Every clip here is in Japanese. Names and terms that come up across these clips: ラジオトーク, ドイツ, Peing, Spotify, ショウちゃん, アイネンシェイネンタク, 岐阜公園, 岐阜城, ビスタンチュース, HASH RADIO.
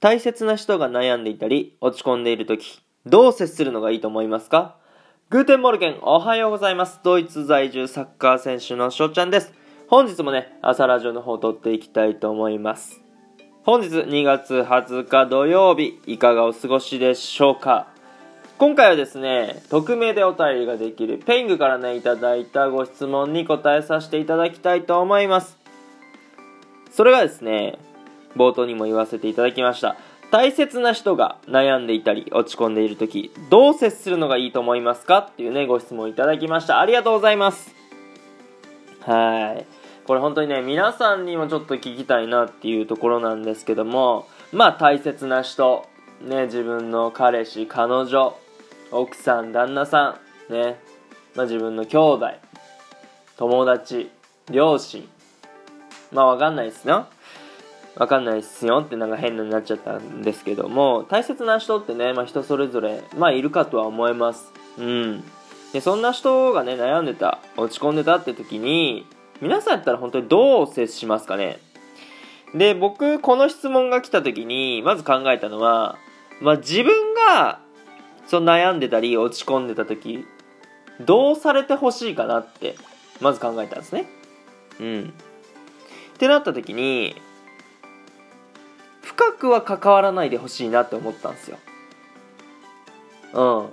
大切な人が悩んでいたり落ち込んでいるとき、どう接するのがいいと思いますか？グーテンモルゲン、おはようございます。ドイツ在住サッカー選手のしょうちゃんです。本日も朝ラジオの方を撮っていきたいと思います。本日2月20日土曜日、いかがお過ごしでしょうか？今回は匿名でお便りができるペイングからいただいたご質問に答えさせていただきたいと思います。それが冒頭にも言わせていただきました、大切な人が悩んでいたり落ち込んでいるとき、どう接するのがいいと思いますかっていうご質問いただきました。ありがとうございます。これ本当に皆さんにもちょっと聞きたいなっていうところなんですけども、大切な人自分の彼氏彼女、奥さん旦那さん自分の兄弟、友達、両親、わかんないっすよって変なになっちゃったんですけども、大切な人って人それぞれいるかとは思います。でそんな人が悩んでた、落ち込んでたって時に皆さんやったら本当にどう接しますかね？で僕この質問が来た時にまず考えたのは、自分が悩んでたり落ち込んでた時どうされてほしいかなってまず考えたんですね。ってなった時に深くは関わらないでほしいなって思ったんですよ。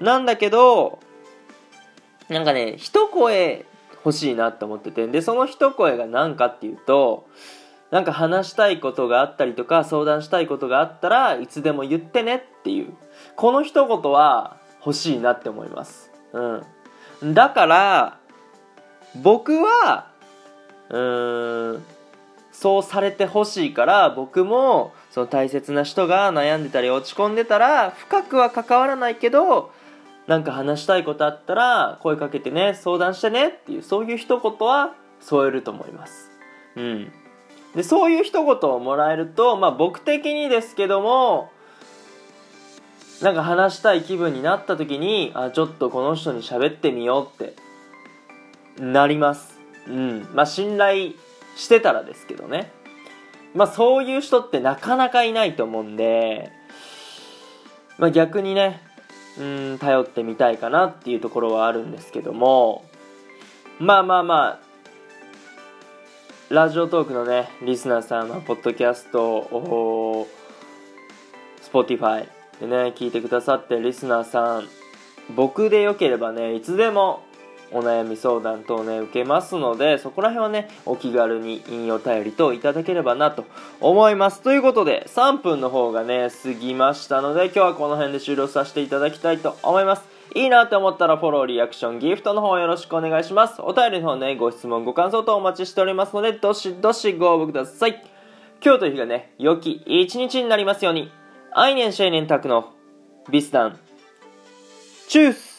なんだけど一声欲しいなって思ってて、でその一声が何かっていうと、話したいことがあったりとか相談したいことがあったらいつでも言ってねっていう、この一言は欲しいなって思います。だから僕はそうされてほしいから、僕もその大切な人が悩んでたり落ち込んでたら深くは関わらないけど、話したいことあったら声かけてね、相談してねっていう、そういう一言は添えると思います。でそういう一言をもらえると、僕的にですけども、話したい気分になった時にちょっとこの人に喋ってみようってなります。信頼してたらですけどね。そういう人ってなかなかいないと思うんで、逆に頼ってみたいかなっていうところはあるんですけども、ラジオトークのリスナーさんはポッドキャストを Spotify で聞いてくださってるリスナーさん、僕でよければいつでもお悩み相談等受けますので、そこら辺はお気軽にお便りといただければなと思います。ということで3分の方が過ぎましたので、今日はこの辺で終了させていただきたいと思います。いいなと思ったらフォロー、リアクション、ギフトの方よろしくお願いします。お便りの方ご質問ご感想とお待ちしておりますので、どしどしご応募ください。今日という日が良き一日になりますように。アイネンシェイネンタクのビスタンチュース。